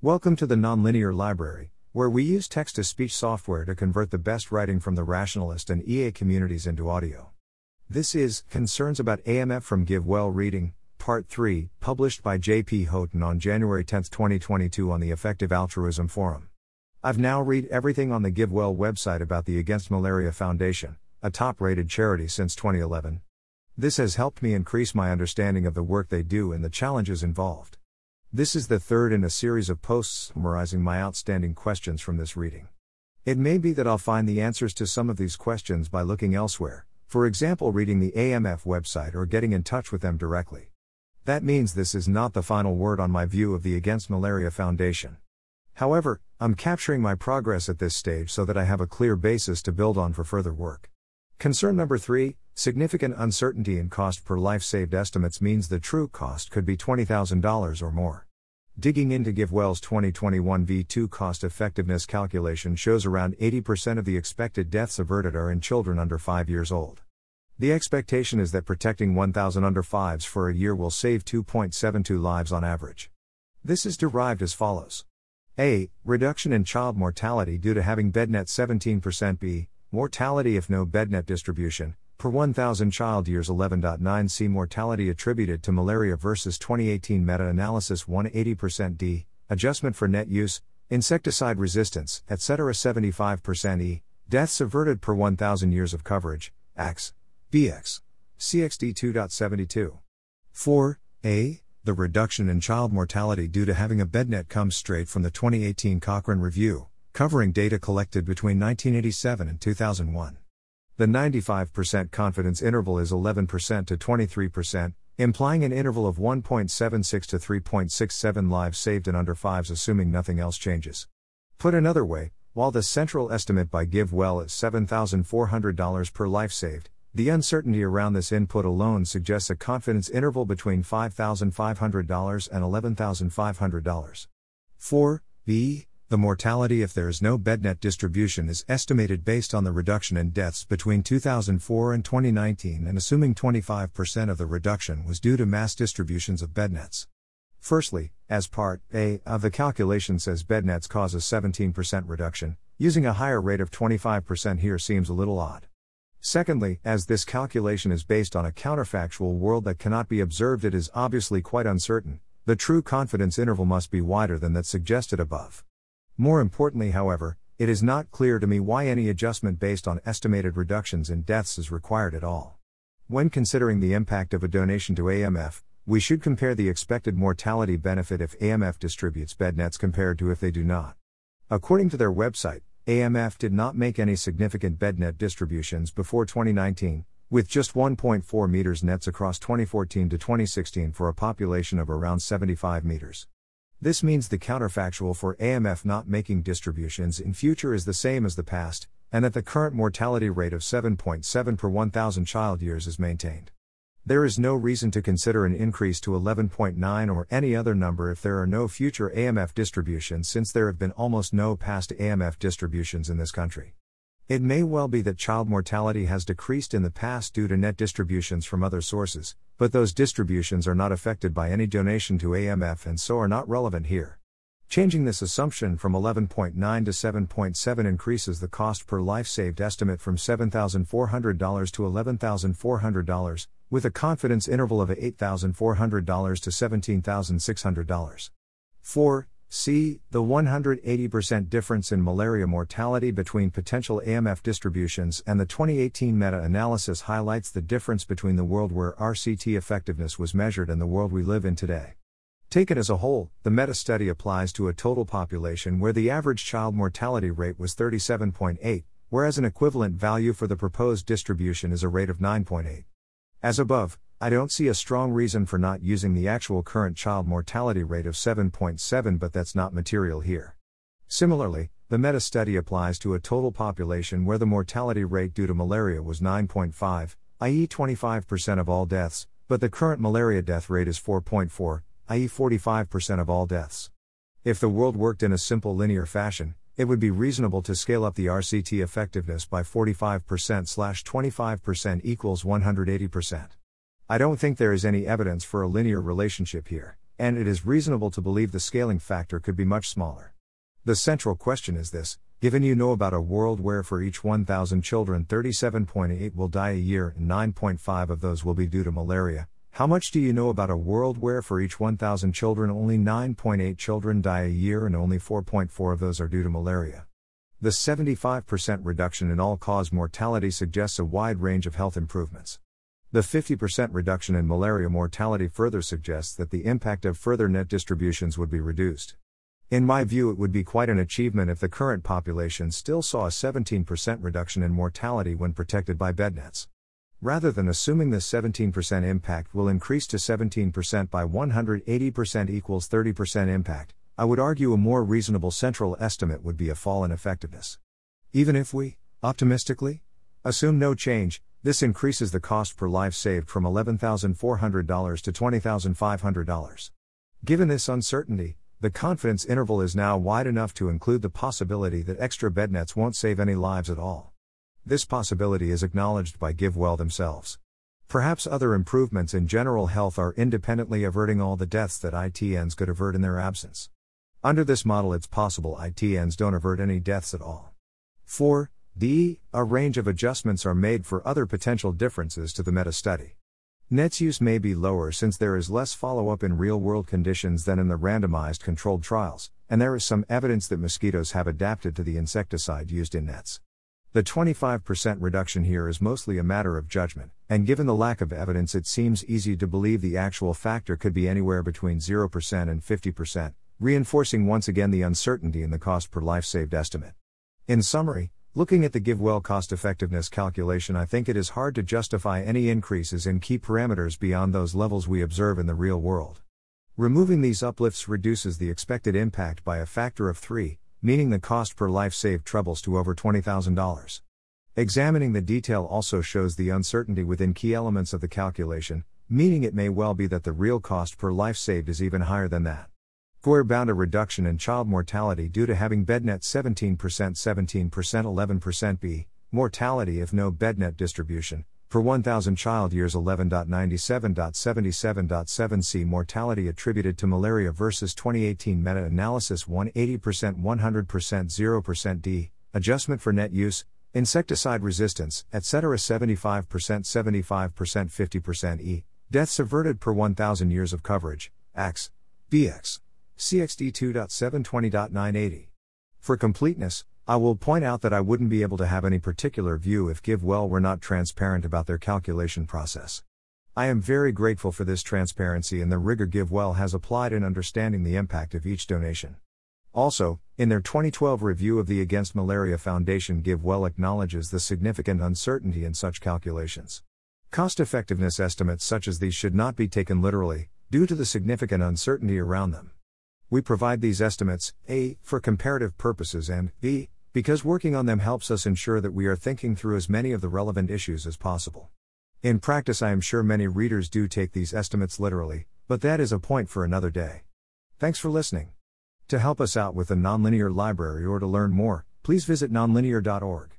Welcome to the Nonlinear Library, where we use text-to-speech software to convert the best writing from the Rationalist and EA communities into audio. This is Concerns About AMF from GiveWell Reading, Part 3, published by J.P. Houghton on January 10, 2022 on the Effective Altruism Forum. I've now read everything on the GiveWell website about the Against Malaria Foundation, a top-rated charity since 2011. This has helped me increase my understanding of the work they do and the challenges involved. This is the third in a series of posts summarizing my outstanding questions from this reading. It may be that I'll find the answers to some of these questions by looking elsewhere, for example reading the AMF website or getting in touch with them directly. That means this is not the final word on my view of the Against Malaria Foundation. However, I'm capturing my progress at this stage so that I have a clear basis to build on for further work. Concern number 3, significant uncertainty in cost per life saved estimates means the true cost could be $20,000 or more. Digging into GiveWell's 2021 V2 cost effectiveness calculation shows around 80% of the expected deaths averted are in children under 5 years old. The expectation is that protecting 1,000 under 5s for a year will save 2.72 lives on average. This is derived as follows. A. Reduction in child mortality due to having bednet 17%. B. Mortality if no bednet distribution, per 1,000 child years 11.9. C. Mortality attributed to malaria versus 2018 meta-analysis 180%. D. Adjustment for net use, insecticide resistance, etc. 75%. E. Deaths averted per 1,000 years of coverage, AX, BX, CXD 2.72. 4. A. The reduction in child mortality due to having a bednet comes straight from the 2018 Cochrane Review, covering data collected between 1987 and 2001. The 95% confidence interval is 11% to 23%, implying an interval of 1.76 to 3.67 lives saved in under 5s assuming nothing else changes. Put another way, while the central estimate by GiveWell is $7,400 per life saved, the uncertainty around this input alone suggests a confidence interval between $5,500 and $11,500. 4. B. The mortality if there is no bednet distribution is estimated based on the reduction in deaths between 2004 and 2019 and assuming 25% of the reduction was due to mass distributions of bednets. Firstly, as part A of the calculation says bednets cause a 17% reduction, using a higher rate of 25% here seems a little odd. Secondly, as this calculation is based on a counterfactual world that cannot be observed, it is obviously quite uncertain. The true confidence interval must be wider than that suggested above. More importantly, however, it is not clear to me why any adjustment based on estimated reductions in deaths is required at all. When considering the impact of a donation to AMF, we should compare the expected mortality benefit if AMF distributes bednets compared to if they do not. According to their website, AMF did not make any significant bednet distributions before 2019, with just 1.4 meters nets across 2014 to 2016 for a population of around 75 meters. This means the counterfactual for AMF not making distributions in future is the same as the past, and that the current mortality rate of 7.7 per 1,000 child years is maintained. There is no reason to consider an increase to 11.9 or any other number if there are no future AMF distributions, since there have been almost no past AMF distributions in this country. It may well be that child mortality has decreased in the past due to net distributions from other sources, but those distributions are not affected by any donation to AMF and so are not relevant here. Changing this assumption from 11.9 to 7.7 increases the cost per life saved estimate from $7,400 to $11,400, with a confidence interval of $8,400 to $17,600. 4. C. The 180% difference in malaria mortality between potential AMF distributions and the 2018 meta-analysis highlights the difference between the world where RCT effectiveness was measured and the world we live in today. Taken as a whole, the meta-study applies to a total population where the average child mortality rate was 37.8, whereas an equivalent value for the proposed distribution is a rate of 9.8. As above, I don't see a strong reason for not using the actual current child mortality rate of 7.7, but that's not material here. Similarly, the meta-study applies to a total population where the mortality rate due to malaria was 9.5, i.e. 25% of all deaths, but the current malaria death rate is 4.4, i.e. 45% of all deaths. If the world worked in a simple linear fashion, it would be reasonable to scale up the RCT effectiveness by 45%/25% equals 180%. I don't think there is any evidence for a linear relationship here, and it is reasonable to believe the scaling factor could be much smaller. The central question is this: given you know about a world where for each 1,000 children 37.8 will die a year and 9.5 of those will be due to malaria, how much do you know about a world where for each 1,000 children only 9.8 children die a year and only 4.4 of those are due to malaria? The 75% reduction in all-cause mortality suggests a wide range of health improvements. The 50% reduction in malaria mortality further suggests that the impact of further net distributions would be reduced. In my view, it would be quite an achievement if the current population still saw a 17% reduction in mortality when protected by bed nets. Rather than assuming this 17% impact will increase to 17% by 180% equals 30% impact, I would argue a more reasonable central estimate would be a fall in effectiveness. Even if we, optimistically, assume no change, this increases the cost per life saved from $11,400 to $20,500. Given this uncertainty, the confidence interval is now wide enough to include the possibility that extra bed nets won't save any lives at all. This possibility is acknowledged by GiveWell themselves. Perhaps other improvements in general health are independently averting all the deaths that ITNs could avert in their absence. Under this model, it's possible ITNs don't avert any deaths at all. 4d. A range of adjustments are made for other potential differences to the meta-study. Nets use may be lower since there is less follow-up in real-world conditions than in the randomized controlled trials, and there is some evidence that mosquitoes have adapted to the insecticide used in nets. The 25% reduction here is mostly a matter of judgment, and given the lack of evidence, it seems easy to believe the actual factor could be anywhere between 0% and 50%, reinforcing once again the uncertainty in the cost per life saved estimate. In summary, looking at the GiveWell cost-effectiveness calculation, I think it is hard to justify any increases in key parameters beyond those levels we observe in the real world. Removing these uplifts reduces the expected impact by a factor of 3, meaning the cost per life saved trebles to over $20,000. Examining the detail also shows the uncertainty within key elements of the calculation, meaning it may well be that the real cost per life saved is even higher than that. We're bound a reduction in child mortality due to having bednet 17%, 11%. B. Mortality if no bednet distribution, per 1,000 child years 11.97.77.7. C. Mortality attributed to malaria versus 2018 meta-analysis 180%, 100%, 0%. D. Adjustment for net use, insecticide resistance, etc. 75%, 75%, 50%. E. Deaths averted per 1,000 years of coverage, AX, BX. CXD 2.720.980. For completeness, I will point out that I wouldn't be able to have any particular view if GiveWell were not transparent about their calculation process. I am very grateful for this transparency and the rigor GiveWell has applied in understanding the impact of each donation. Also, in their 2012 review of the Against Malaria Foundation, GiveWell acknowledges the significant uncertainty in such calculations. Cost-effectiveness estimates such as these should not be taken literally, due to the significant uncertainty around them. We provide these estimates, A, for comparative purposes and, B, because working on them helps us ensure that we are thinking through as many of the relevant issues as possible. In practice, I am sure many readers do take these estimates literally, but that is a point for another day. Thanks for listening. To help us out with the Nonlinear Library or to learn more, please visit nonlinear.org.